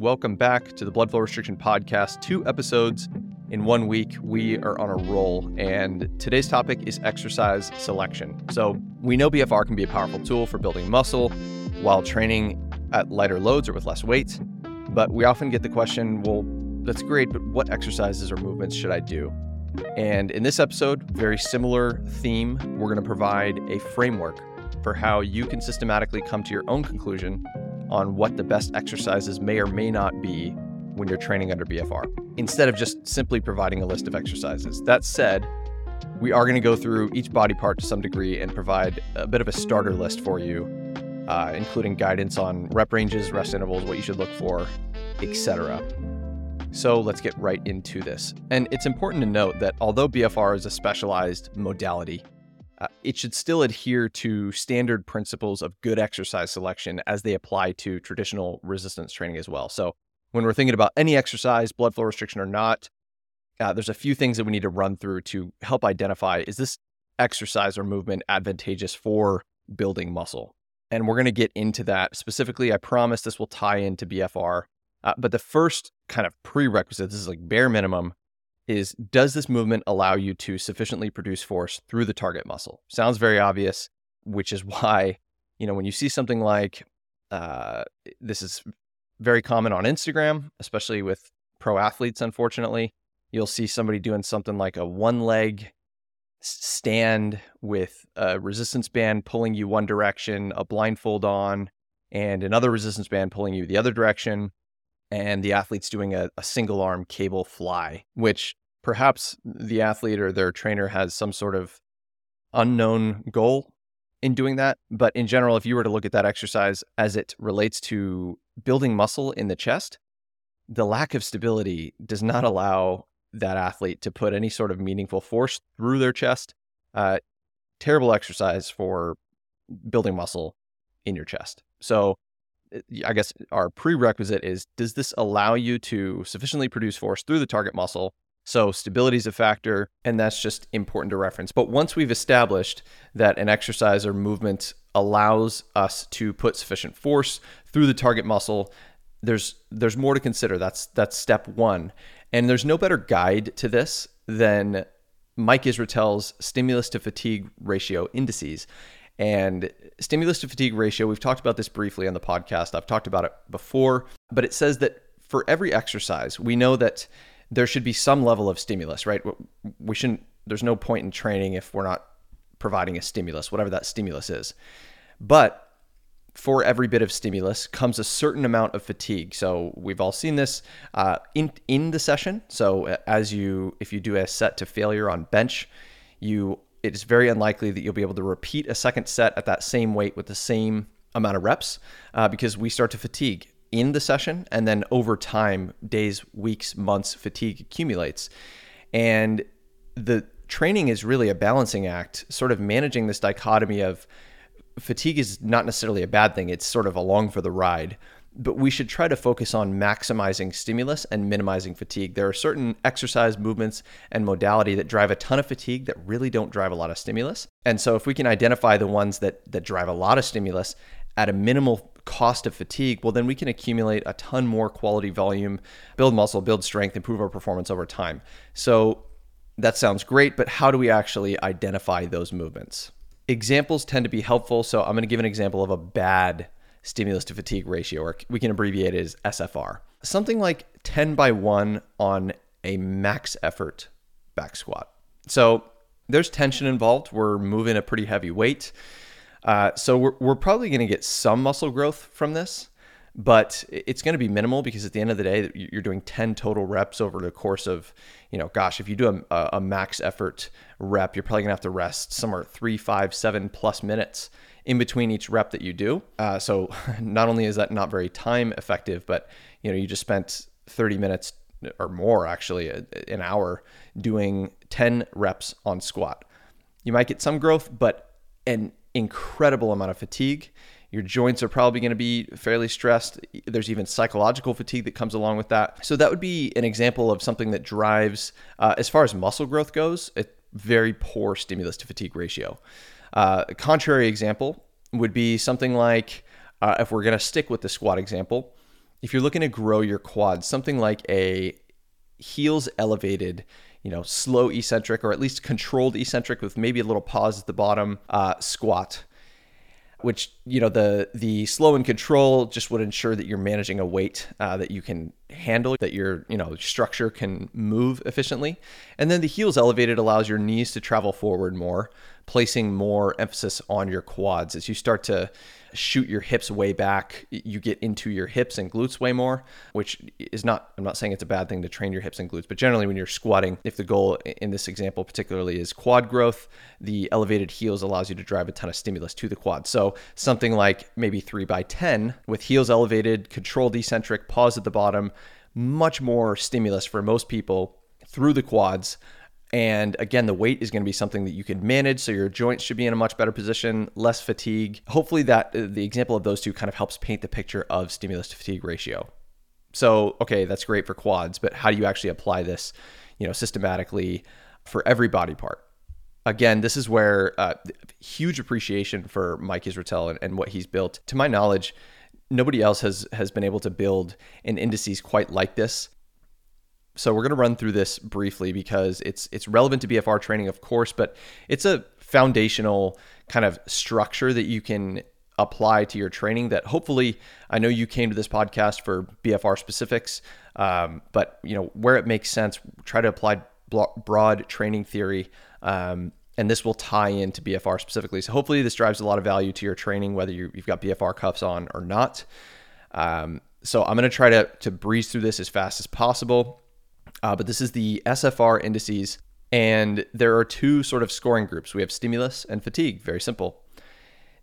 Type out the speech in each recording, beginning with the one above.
Welcome back to the Blood Flow Restriction podcast. 2 episodes in 1 week. We are on a roll, and today's topic is exercise selection. So we know BFR can be a powerful tool for building muscle while training at lighter loads or with less weight, but we often get the question, well, that's great, but what exercises or movements should I do? And in this episode, very similar theme, we're going to provide a framework for how you can systematically come to your own conclusion on what the best exercises may or may not be when you're training under BFR, instead of just simply providing a list of exercises. That said, we are going to go through each body part to some degree and provide a bit of a starter list for you, including guidance on rep ranges, rest intervals, what you should look for, etc. So let's get right into this. And it's important to note that although BFR is a specialized modality, it should still adhere to standard principles of good exercise selection as they apply to traditional resistance training as well. So when we're thinking about any exercise, blood flow restriction or not, there's a few things that we need to run through to help identify, is this exercise or movement advantageous for building muscle? And we're going to get into that specifically. I promise this will tie into BFR. But the first kind of prerequisite, this is like bare minimum, is does this movement allow you to sufficiently produce force through the target muscle? Sounds very obvious, which is why, you know, when you see something like, this is very common on Instagram, especially with pro athletes, unfortunately, you'll see somebody doing something like a 1-leg stand with a resistance band pulling you one direction, a blindfold on, and another resistance band pulling you the other direction. And the athlete's doing a single arm cable fly, which perhaps the athlete or their trainer has some sort of unknown goal in doing that. But in general, if you were to look at that exercise as it relates to building muscle in the chest, the lack of stability does not allow that athlete to put any sort of meaningful force through their chest. Terrible exercise for building muscle in your chest. So I guess our prerequisite is, does this allow you to sufficiently produce force through the target muscle? So stability is a factor, and that's just important to reference. But once we've established that an exercise or movement allows us to put sufficient force through the target muscle, there's more to consider. That's step one. And there's no better guide to this than Mike Israetel's stimulus to fatigue ratio indices. And stimulus to fatigue ratio, we've talked about this briefly on the podcast. I've talked about it before, but it says that for every exercise, we know that there should be some level of stimulus, right? We shouldn't, there's no point in training if we're not providing a stimulus, whatever that stimulus is. But for every bit of stimulus comes a certain amount of fatigue. So we've all seen this in the session. So if you do a set to failure on bench, it's very unlikely that you'll be able to repeat a second set at that same weight with the same amount of reps because we start to fatigue in the session. And then over time, days, weeks, months, fatigue accumulates. And the training is really a balancing act, sort of managing this dichotomy of fatigue is not necessarily a bad thing. It's sort of along for the ride. But we should try to focus on maximizing stimulus and minimizing fatigue. There are certain exercise movements and modality that drive a ton of fatigue that really don't drive a lot of stimulus. And so if we can identify the ones that drive a lot of stimulus at a minimal cost of fatigue, well, then we can accumulate a ton more quality volume, build muscle, build strength, improve our performance over time. So that sounds great, but how do we actually identify those movements? Examples tend to be helpful. So I'm going to give an example of a bad stimulus to fatigue ratio, or we can abbreviate it as SFR. Something like 10/1 on a max effort back squat. So there's tension involved. We're moving a pretty heavy weight. So we're probably going to get some muscle growth from this, but it's going to be minimal because at the end of the day, you're doing 10 total reps over the course of, if you do a max effort rep, you're probably going to have to rest somewhere 3, 5, 7 plus minutes in between each rep that you do. So not only is that not very time effective, but you just spent 30 minutes or more, actually an hour, doing 10 reps on squat. You might get some growth, but an incredible amount of fatigue. Your joints are probably going to be fairly stressed. There's even psychological fatigue that comes along with that. So that would be an example of something that drives, as far as muscle growth goes, a very poor stimulus to fatigue ratio. A contrary example would be something like, if we're going to stick with the squat example, if you're looking to grow your quads, something like a heels elevated, you know, slow eccentric, or at least controlled eccentric with maybe a little pause at the bottom squat, which, you know, the slow and control just would ensure that you're managing a weight that you can handle, that your, you know, structure can move efficiently. And then the heels elevated allows your knees to travel forward more, placing more emphasis on your quads. As you start to shoot your hips way back, you get into your hips and glutes way more, which is not, I'm not saying it's a bad thing to train your hips and glutes, but generally when you're squatting, if the goal in this example particularly is quad growth, the elevated heels allows you to drive a ton of stimulus to the quad. So something like maybe 3x10 with heels elevated, controlled eccentric, pause at the bottom, much more stimulus for most people through the quads. And again, the weight is going to be something that you can manage. So your joints should be in a much better position, less fatigue. Hopefully that the example of those two kind of helps paint the picture of stimulus to fatigue ratio. So, okay, that's great for quads, but how do you actually apply this, you know, systematically for every body part? Again, this is where huge appreciation for Mike Israetel and what he's built. To my knowledge, nobody else has been able to build an indices quite like this. So we're going to run through this briefly because it's relevant to BFR training, of course, but it's a foundational kind of structure that you can apply to your training that hopefully, I know you came to this podcast for BFR specifics, but you know, where it makes sense, try to apply broad training theory, and this will tie into BFR specifically. So hopefully this drives a lot of value to your training, whether you've got BFR cuffs on or not. So I'm going to try to breeze through this as fast as possible. But this is the SFR indices, and there are two sort of scoring groups. We have stimulus and fatigue, very simple.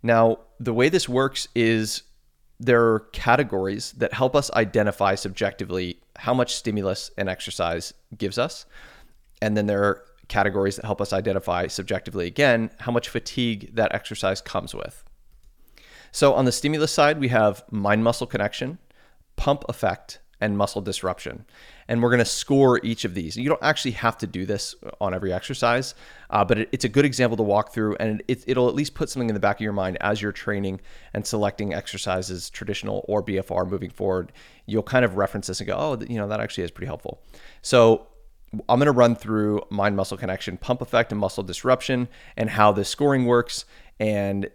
Now, the way this works is there are categories that help us identify subjectively how much stimulus an exercise gives us. And then there are categories that help us identify subjectively, again, how much fatigue that exercise comes with. So on the stimulus side, we have mind-muscle connection, pump effect, and muscle disruption. And we're going to score each of these. You don't actually have to do this on every exercise, but it's a good example to walk through, and it'll at least put something in the back of your mind as you're training and selecting exercises, traditional or BFR moving forward. You'll kind of reference this and go, oh, you know, that actually is pretty helpful. So I'm going to run through mind-muscle connection, pump effect, and muscle disruption, and how the scoring works, and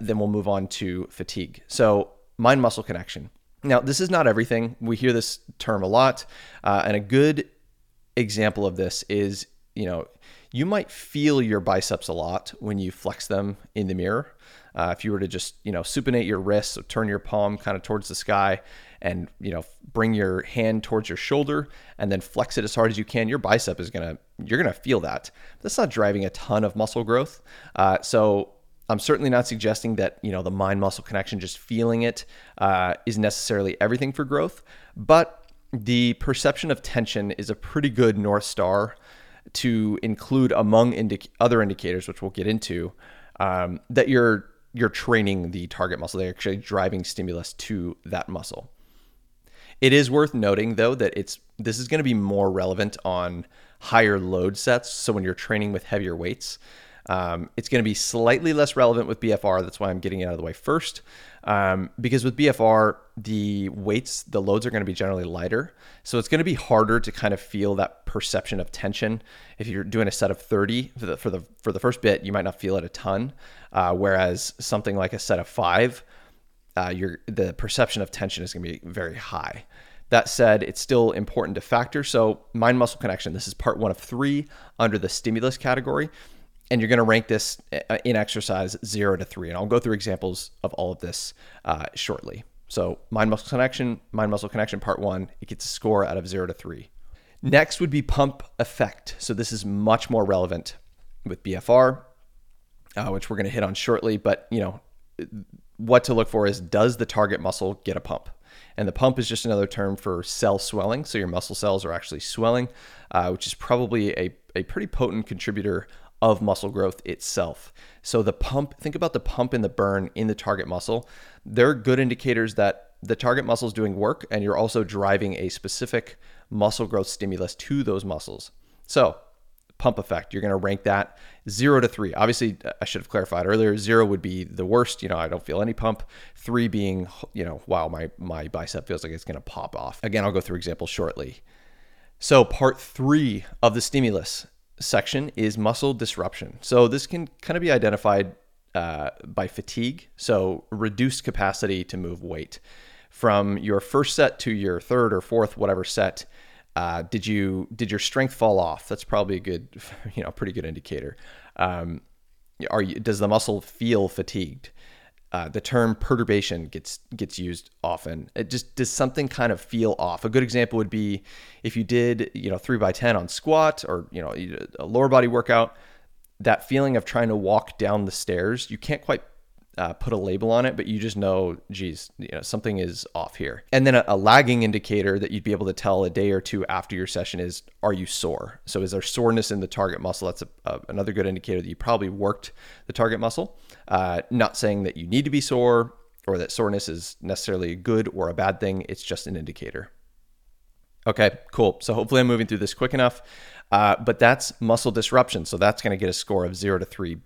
then we'll move on to fatigue. So mind-muscle connection. Now, this is not everything. We hear this term a lot, and a good example of this is, you know, you might feel your biceps a lot when you flex them in the mirror. If you were to just, you know, supinate your wrist, so turn your palm kind of towards the sky and, you know, bring your hand towards your shoulder and then flex it as hard as you can, your bicep is you're going to feel that. That's not driving a ton of muscle growth. So I'm certainly not suggesting that, you know, the mind-muscle connection, just feeling it, is necessarily everything for growth, but the perception of tension is a pretty good North Star to include among other indicators, which we'll get into, that you're training the target muscle. They're actually driving stimulus to that muscle. It is worth noting, though, that this is going to be more relevant on higher load sets. So when you're training with heavier weights, it's going to be slightly less relevant with BFR. That's why I'm getting it out of the way first, because with BFR, the loads are going to be generally lighter. So it's going to be harder to kind of feel that perception of tension. If you're doing a set of 30 for the first bit, you might not feel it a ton. Whereas something like a set of 5, the perception of tension is going to be very high. That said, it's still important to factor. So mind-muscle connection, this is part 1 of 3 under the stimulus category. And you're going to rank this in exercise 0 to 3. And I'll go through examples of all of this shortly. So mind-muscle connection, part 1, it gets a score out of 0 to 3. Next would be pump effect. So this is much more relevant with BFR, which we're going to hit on shortly. But, you know, what to look for is, does the target muscle get a pump? And the pump is just another term for cell swelling. So your muscle cells are actually swelling, which is probably a pretty potent contributor of muscle growth itself. So the pump, think about the pump and the burn in the target muscle. They're good indicators that the target muscle is doing work, and you're also driving a specific muscle growth stimulus to those muscles. So pump effect. You're going to rank that 0 to 3. Obviously, I should have clarified earlier, 0 would be the worst. You know, I don't feel any pump. 3 being, you know, wow, my bicep feels like it's going to pop off. Again, I'll go through examples shortly. So part 3 of the stimulus section is muscle disruption. So this can kind of be identified by fatigue. So reduced capacity to move weight. From your first set to your third or fourth, whatever set, did your strength fall off? That's probably a good, you know, pretty good indicator. Does the muscle feel fatigued? The term perturbation gets used often. It just does something kind of feel off. A good example would be if you did, you know, 3x10 on squat, or, you know, a lower body workout. That feeling of trying to walk down the stairs, you can't quite put a label on it, but you just know, geez, you know, something is off here. And then a lagging indicator that you'd be able to tell a day or two after your session is, are you sore? So is there soreness in the target muscle? That's another good indicator that you probably worked the target muscle. Not saying that you need to be sore or that soreness is necessarily a good or a bad thing. It's just an indicator. Okay, cool. So hopefully I'm moving through this quick enough, but that's muscle disruption. So that's going to get a score of 0 to 3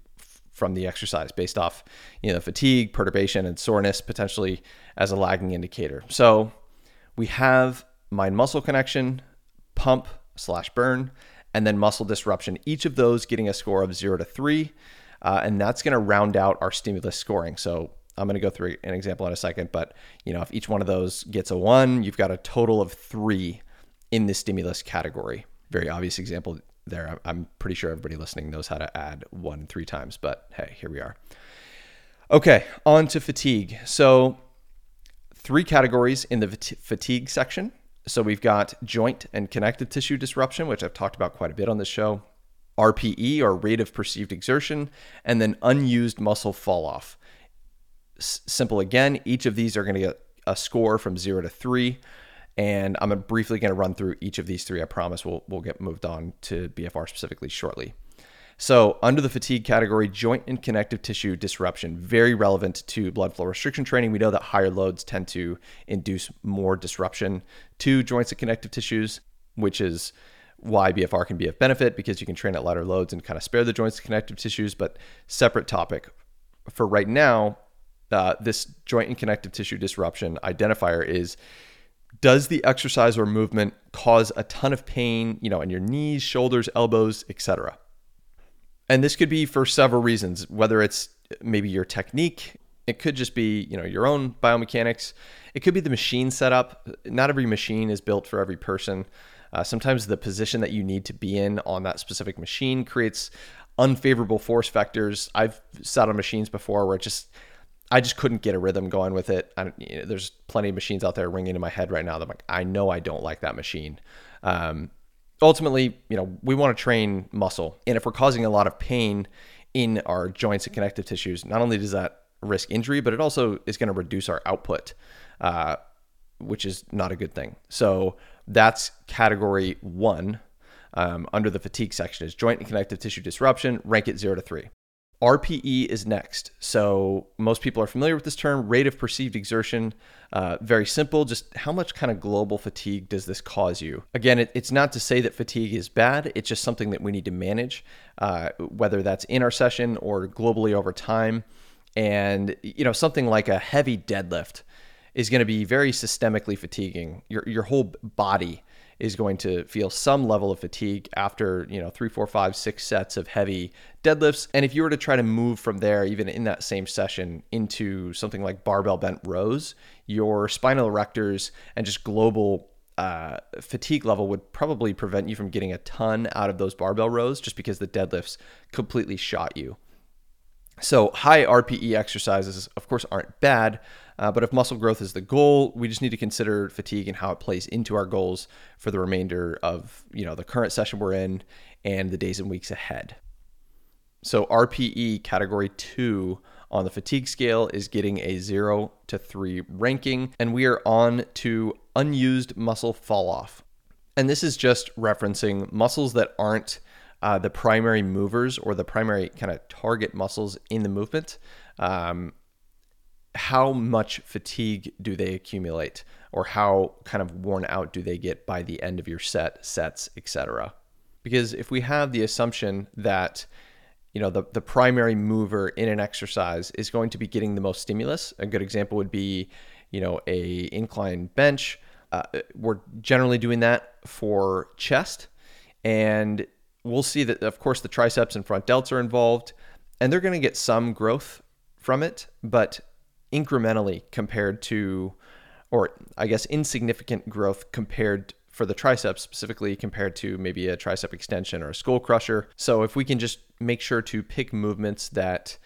from the exercise based off, you know, fatigue, perturbation, and soreness potentially as a lagging indicator. So we have mind-muscle connection, pump/burn, and then muscle disruption. Each of those getting a score of 0 to 3, and that's going to round out our stimulus scoring. So I'm going to go through an example in a second, but you know, if each one of those gets a 1, you've got a total of 3 in the stimulus category. Very obvious example there. I'm pretty sure everybody listening knows how to add 1 3 times, but hey, here we are. Okay, on to fatigue. So 3 categories in the fatigue section. So we've got joint and connective tissue disruption, which I've talked about quite a bit on this show, RPE, or rate of perceived exertion, and then unused muscle fall off. Simple again, each of these are going to get a score from 0 to 3. And I'm briefly going to run through each of these 3. I promise we'll get moved on to BFR specifically shortly. So under the fatigue category, joint and connective tissue disruption, very relevant to blood flow restriction training. We know that higher loads tend to induce more disruption to joints and connective tissues, which is why BFR can be of benefit, because you can train at lighter loads and kind of spare the joints and connective tissues. But separate topic for right now. This joint and connective tissue disruption identifier is, does the exercise or movement cause a ton of pain, you know, in your knees, shoulders, elbows, etc.? And this could be for several reasons, whether it's maybe your technique, it could just be, you know, your own biomechanics, it could be the machine setup. Not every machine is built for every person. Sometimes the position that you need to be in on that specific machine creates unfavorable force vectors. I've sat on machines before where I just couldn't get a rhythm going with it. There's plenty of machines out there ringing in my head right now that I'm like, I know I don't like that machine. Ultimately, you know, we want to train muscle. And if we're causing a lot of pain in our joints and connective tissues, not only does that risk injury, but it also is going to reduce our output, which is not a good thing. So that's category 1 under the fatigue section, is joint and connective tissue disruption. Rank it 0 to 3. RPE is next. So most people are familiar with this term, rate of perceived exertion. Very simple, just how much kind of global fatigue does this cause you? Again, it's not to say that fatigue is bad. It's just something that we need to manage, whether that's in our session or globally over time. And you know, something like a heavy deadlift is going to be very systemically fatiguing. Your whole body is going to feel some level of fatigue after, you know, 3, 4, 5, 6 sets of heavy deadlifts. And if you were to try to move from there, even in that same session, into something like barbell bent rows, your spinal erectors and just global fatigue level would probably prevent you from getting a ton out of those barbell rows, just because the deadlifts completely shot you. So high RPE exercises, of course, aren't bad, but if muscle growth is the goal, we just need to consider fatigue and how it plays into our goals for the remainder of, you know, the current session we're in and the days and weeks ahead. So RPE category 2 on the fatigue scale is getting a 0 to 3 ranking, and we are on to unused muscle fall off. And this is just referencing muscles that aren't the primary movers or the primary kind of target muscles in the movement. How much fatigue do they accumulate, or how kind of worn out do they get by the end of your sets, etc.? Because if we have the assumption that, you know, the primary mover in an exercise is going to be getting the most stimulus, a good example would be, you know, a incline bench. We're generally doing that for chest, and we'll see that, of course, the triceps and front delts are involved, and they're going to get some growth from it, but incrementally compared to, or I guess insignificant growth compared for the triceps specifically compared to maybe a tricep extension or a skull crusher. So if we can just make sure to pick movements that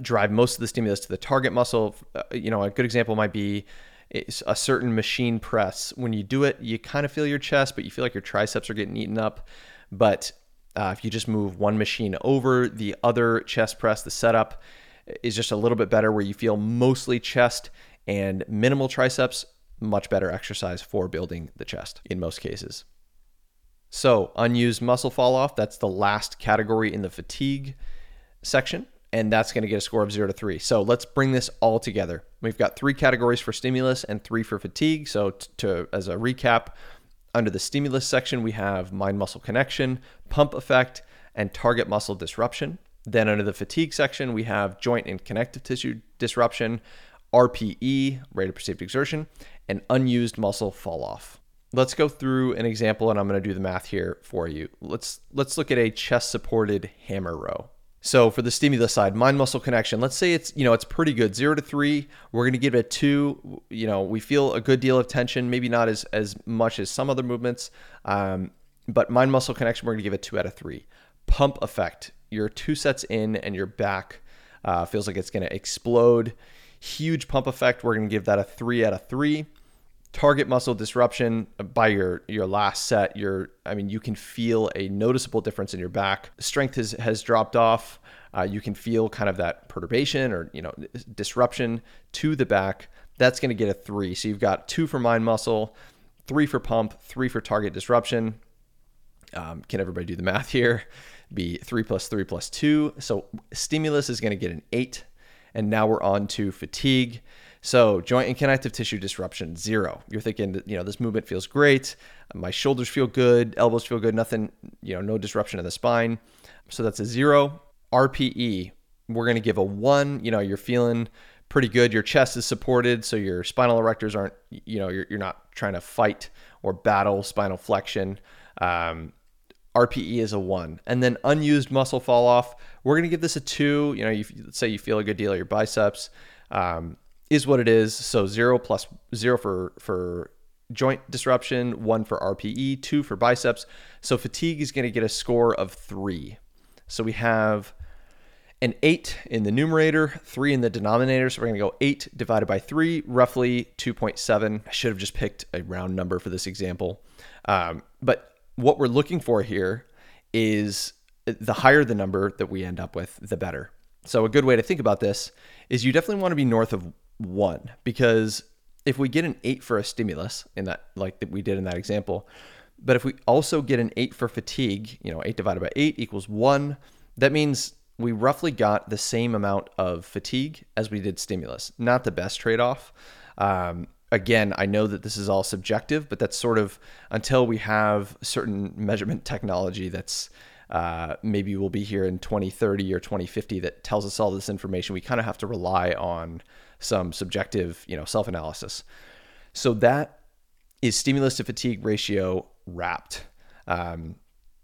drive most of the stimulus to the target muscle, you know, a good example might be a certain machine press. When you do it, you kind of feel your chest, but you feel like your triceps are getting eaten up. But if you just move one machine over, the other chest press, the setup is just a little bit better where you feel mostly chest and minimal triceps, much better exercise for building the chest in most cases. So unused muscle fall off, that's the last category in the fatigue section, and that's going to get a score of 0 to 3. So let's bring this all together. We've got 3 categories for stimulus and 3 for fatigue. So as a recap, under the stimulus section, we have mind-muscle connection, pump effect, and target muscle disruption. Then under the fatigue section, we have joint and connective tissue disruption, RPE, rate of perceived exertion, and unused muscle fall off. Let's go through an example, and I'm going to do the math here for you. Let's look at a chest-supported hammer row. So for the stimulus side, mind-muscle connection, let's say it's, you know, it's pretty good, 0 to 3. We're going to give it a 2. You know, we feel a good deal of tension, maybe not as much as some other movements, but mind-muscle connection, we're going to give it 2 out of 3. Pump effect, you're 2 sets in and your back feels like it's going to explode. Huge pump effect, we're going to give that a 3 out of 3. Target muscle disruption, by your last set, you can feel a noticeable difference in your back. Strength has dropped off. You can feel kind of that perturbation or, you know, disruption to the back. That's going to get a 3. So you've got 2 for mind muscle, 3 for pump, 3 for target disruption. Can everybody do the math here? Be 3 plus 3 plus 2. So stimulus is going to get an 8. And now we're on to fatigue. So joint and connective tissue disruption, 0. You're thinking, you know, this movement feels great. My shoulders feel good. Elbows feel good. Nothing, you know, no disruption in the spine. So that's a 0. RPE, we're going to give a 1. You know, you're feeling pretty good. Your chest is supported. So your spinal erectors aren't, you know, you're not trying to fight or battle spinal flexion. RPE is a 1. And then unused muscle fall off, we're going to give this a 2. You know, let's say you feel a good deal of your biceps. Is what it is. So 0 plus 0 for joint disruption, 1 for RPE, 2 for biceps. So fatigue is going to get a score of 3. So we have an 8 in the numerator, 3 in the denominator. So we're going to go 8 divided by 3, roughly 2.7. I should have just picked a round number for this example. But what we're looking for here is the higher the number that we end up with, the better. So a good way to think about this is you definitely want to be north of 1, because if we get an 8 for a stimulus in that, like that we did in that example, but if we also get an 8 for fatigue, you know, 8 divided by 8 equals 1, that means we roughly got the same amount of fatigue as we did stimulus. Not the best trade-off. Again, I know that this is all subjective, but that's sort of until we have certain measurement technology that's maybe we'll be here in 2030 or 2050 that tells us all this information. We kind of have to rely on some subjective, you know, self-analysis. So that is stimulus to fatigue ratio wrapped.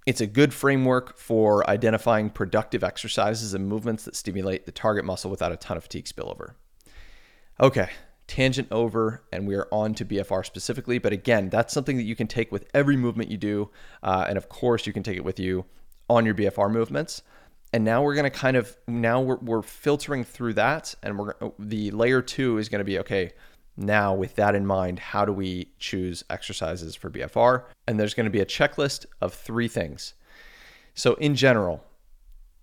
It's a good framework for identifying productive exercises and movements that stimulate the target muscle without a ton of fatigue spillover. Okay, tangent over, and we are on to BFR specifically. But again, that's something that you can take with every movement you do. And of course, you can take it with you on your BFR movements. And now we're going to kind of, now we're filtering through that. And the layer 2 is going to be, okay, now with that in mind, how do we choose exercises for BFR? And there's going to be a checklist of 3 things. So in general,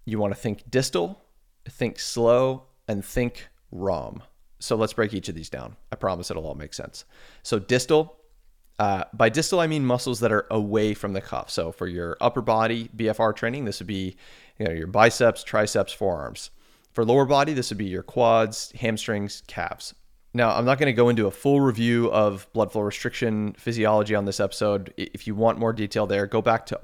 you want to think distal, think slow, and think ROM. So let's break each of these down. I promise it'll all make sense. So distal, by distal, I mean muscles that are away from the cuff. So for your upper body BFR training, this would be, you know, your biceps, triceps, forearms. For lower body, this would be your quads, hamstrings, calves. Now, I'm not going to go into a full review of blood flow restriction physiology on this episode. If you want more detail there, go back to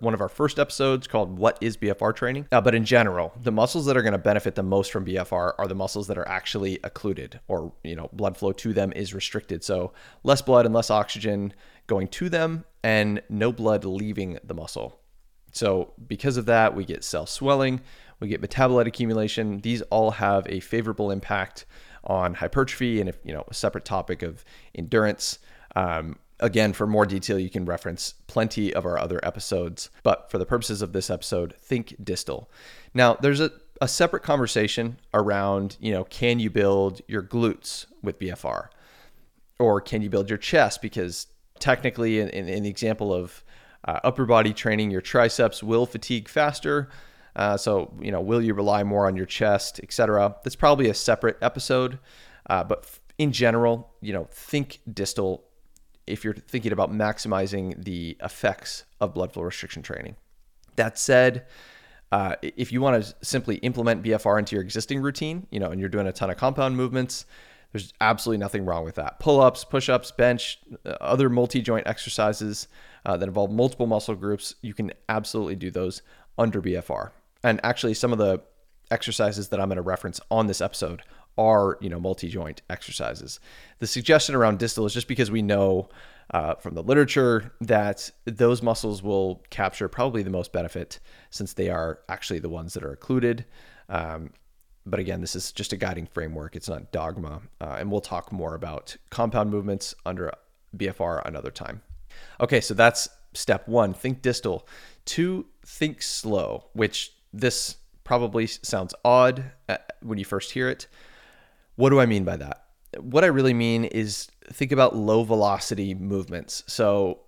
one of our first episodes called What is BFR Training? But in general, the muscles that are going to benefit the most from BFR are the muscles that are actually occluded, or blood flow to them is restricted. So less blood and less oxygen going to them and no blood leaving the muscle. So because of that, we get cell swelling, we get metabolite accumulation. These all have a favorable impact on hypertrophy, and a separate topic of endurance. Again, for more detail, you can reference plenty of our other episodes, but for the purposes of this episode, think distal. Now, there's a separate conversation around, can you build your glutes with BFR? Or can you build your chest? Because technically, in the example of upper body training, your triceps will fatigue faster. So, will you rely more on your chest, etc.? That's probably a separate episode. But in general, think distal if you're thinking about maximizing the effects of blood flow restriction training. That said, if you want to simply implement BFR into your existing routine, and you're doing a ton of compound movements, there's absolutely nothing wrong with that. Pull-ups, push-ups, bench, other multi-joint exercises that involve multiple muscle groups, you can absolutely do those under BFR. And actually, some of the exercises that I'm going to reference on this episode are, multi-joint exercises. The suggestion around distal is just because we know from the literature that those muscles will capture probably the most benefit since they are actually the ones that are occluded. But again, this is just a guiding framework. It's not dogma. And we'll talk more about compound movements under BFR another time. Okay, so that's step one, think distal. Two, think slow, which this probably sounds odd when you first hear it. What do I mean by that? What I really mean is think about low velocity movements. So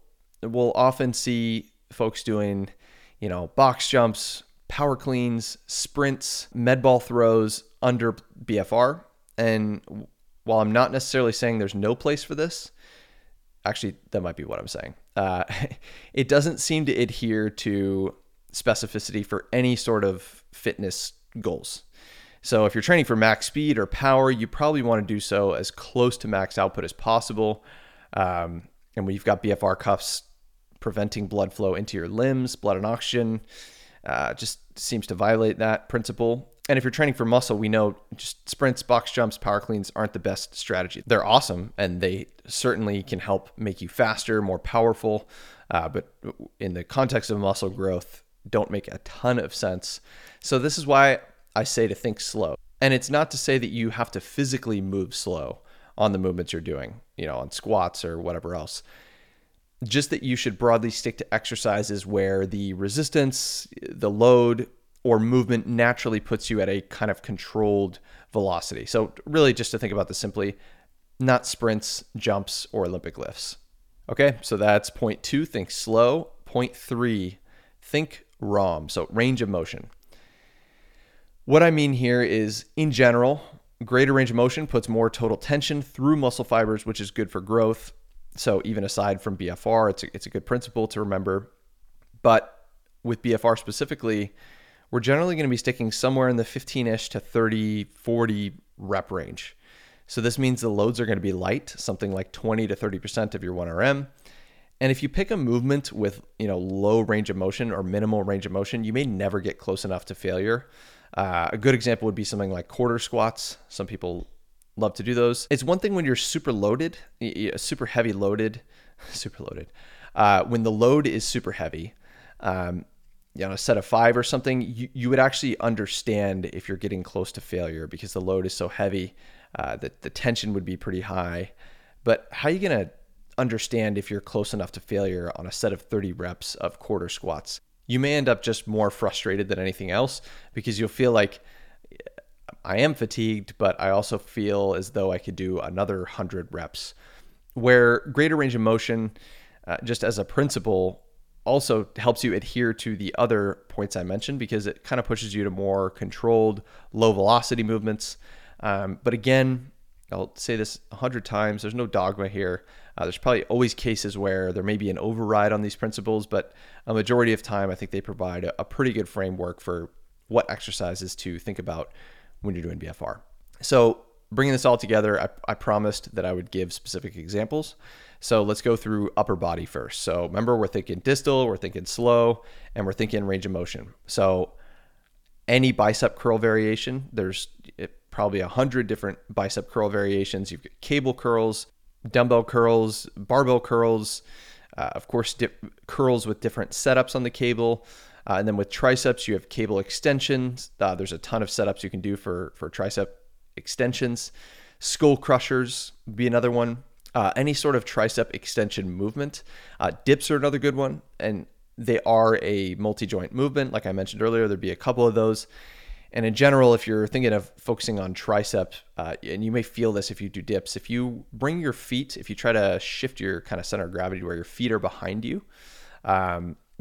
we'll often see folks doing, box jumps, power cleans, sprints, med ball throws under BFR. And while I'm not necessarily saying there's no place for this, actually, that might be what I'm saying. It doesn't seem to adhere to specificity for any sort of fitness goals. So if you're training for max speed or power, you probably want to do so as close to max output as possible. And we've got BFR cuffs preventing blood flow into your limbs, blood and oxygen, just seems to violate that principle. And if you're training for muscle, we know just sprints, box jumps, power cleans aren't the best strategy. They're awesome, and they certainly can help make you faster, more powerful. But in the context of muscle growth, don't make a ton of sense. So this is why I say to think slow. And it's not to say that you have to physically move slow on the movements you're doing, on squats or whatever else. Just that you should broadly stick to exercises where the resistance, the load, or movement naturally puts you at a kind of controlled velocity. So really just to think about this simply, not sprints, jumps, or Olympic lifts. Okay, so that's point two, think slow. Point three, think ROM, so range of motion. What I mean here is, in general, greater range of motion puts more total tension through muscle fibers, which is good for growth. So even aside from BFR, it's a good principle to remember. But with BFR specifically, we're generally going to be sticking somewhere in the 15-ish to 30, 40 rep range. So this means the loads are going to be light, something like 20 to 30% of your 1RM. And if you pick a movement with, low range of motion or minimal range of motion, you may never get close enough to failure. A good example would be something like quarter squats. Some people love to do those. It's one thing when you're super loaded, when the load is super heavy, a set of five or something, you would actually understand if you're getting close to failure because the load is so heavy that the tension would be pretty high. But how are you going to understand if you're close enough to failure on a set of 30 reps of quarter squats? You may end up just more frustrated than anything else because you'll feel like I am fatigued, but I also feel as though I could do another 100 reps. Where greater range of motion, just as a principle, also helps you adhere to the other points I mentioned because it kind of pushes you to more controlled, low velocity movements. But again, I'll say this 100 times, there's no dogma here. There's probably always cases where there may be an override on these principles, but a majority of time, I think they provide a pretty good framework for what exercises to think about when you're doing BFR. So bringing this all together, I promised that I would give specific examples. So let's go through upper body first. So remember, we're thinking distal, we're thinking slow, and we're thinking range of motion. So any bicep curl variation, there's probably 100 different bicep curl variations. You've got cable curls, dumbbell curls, barbell curls, of course, curls with different setups on the cable. And then with triceps, you have cable extensions. There's a ton of setups you can do for tricep extensions. Skull crushers would be another one. Any sort of tricep extension movement. Dips are another good one. And they are a multi-joint movement. Like I mentioned earlier, there'd be a couple of those. And in general, if you're thinking of focusing on tricep, and you may feel this if you do dips, if you bring your feet, if you try to shift your kind of center of gravity where your feet are behind you,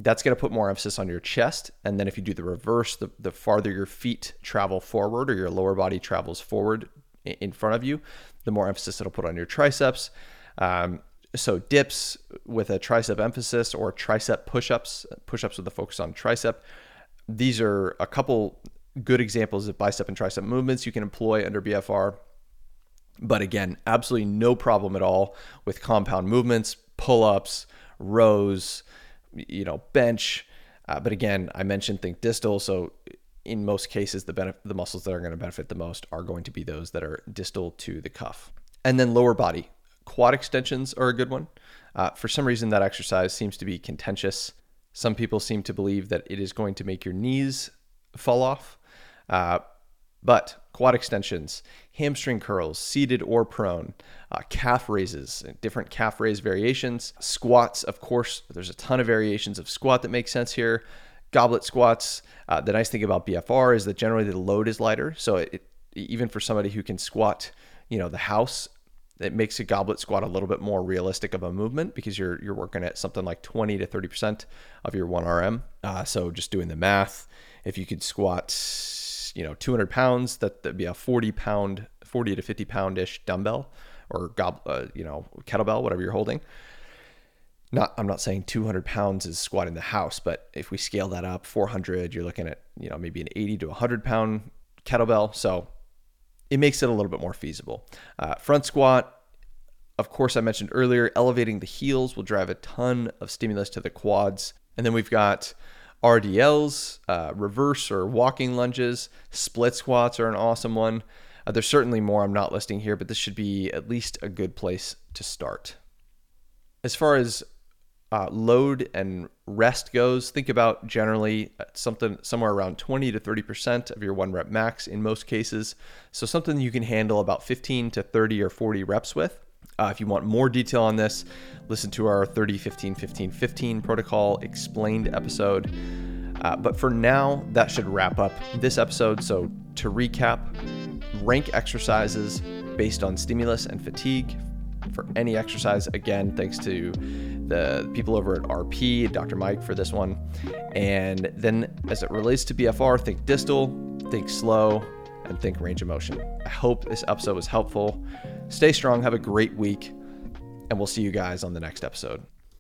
that's going to put more emphasis on your chest. And then if you do the reverse, the farther your feet travel forward or your lower body travels forward in front of you, the more emphasis it'll put on your triceps. So dips with a tricep emphasis, or tricep push-ups with a focus on tricep. These are a couple good examples of bicep and tricep movements you can employ under BFR. But again, absolutely no problem at all with compound movements, pull-ups, rows, bench. But again, I mentioned think distal. So in most cases, the muscles that are going to benefit the most are going to be those that are distal to the cuff. And then lower body. Quad extensions are a good one. For some reason, that exercise seems to be contentious. Some people seem to believe that it is going to make your knees fall off. But quad extensions, hamstring curls, seated or prone, calf raises, different calf raise variations, squats, of course, there's a ton of variations of squat that make sense here, goblet squats. The nice thing about BFR is that generally the load is lighter. So even for somebody who can squat, the house, it makes a goblet squat a little bit more realistic of a movement because you're working at something like 20 to 30% of your 1RM. So just doing the math, if you could squat 200 pounds, that'd be a 40 to 50 pound-ish dumbbell or kettlebell, whatever you're holding. I'm not saying 200 pounds is squatting the house, but if we scale that up 400, you're looking at, maybe an 80 to 100 pound kettlebell. So it makes it a little bit more feasible. Front squat, of course, I mentioned earlier, elevating the heels will drive a ton of stimulus to the quads. And then we've got RDLs, reverse or walking lunges, split squats are an awesome one. There's certainly more I'm not listing here, but this should be at least a good place to start. As far as load and rest goes, think about generally somewhere around 20 to 30% of your 1 rep max in most cases. So something you can handle about 15 to 30 or 40 reps with. If you want more detail on this, listen to our 30-15-15-15 protocol explained episode. But for now, that should wrap up this episode. So to recap, rank exercises based on stimulus and fatigue for any exercise. Again, thanks to the people over at RP, Dr. Mike for this one. And then as it relates to BFR, think distal, think slow, and think range of motion. I hope this episode was helpful. Stay strong, have a great week, and we'll see you guys on the next episode.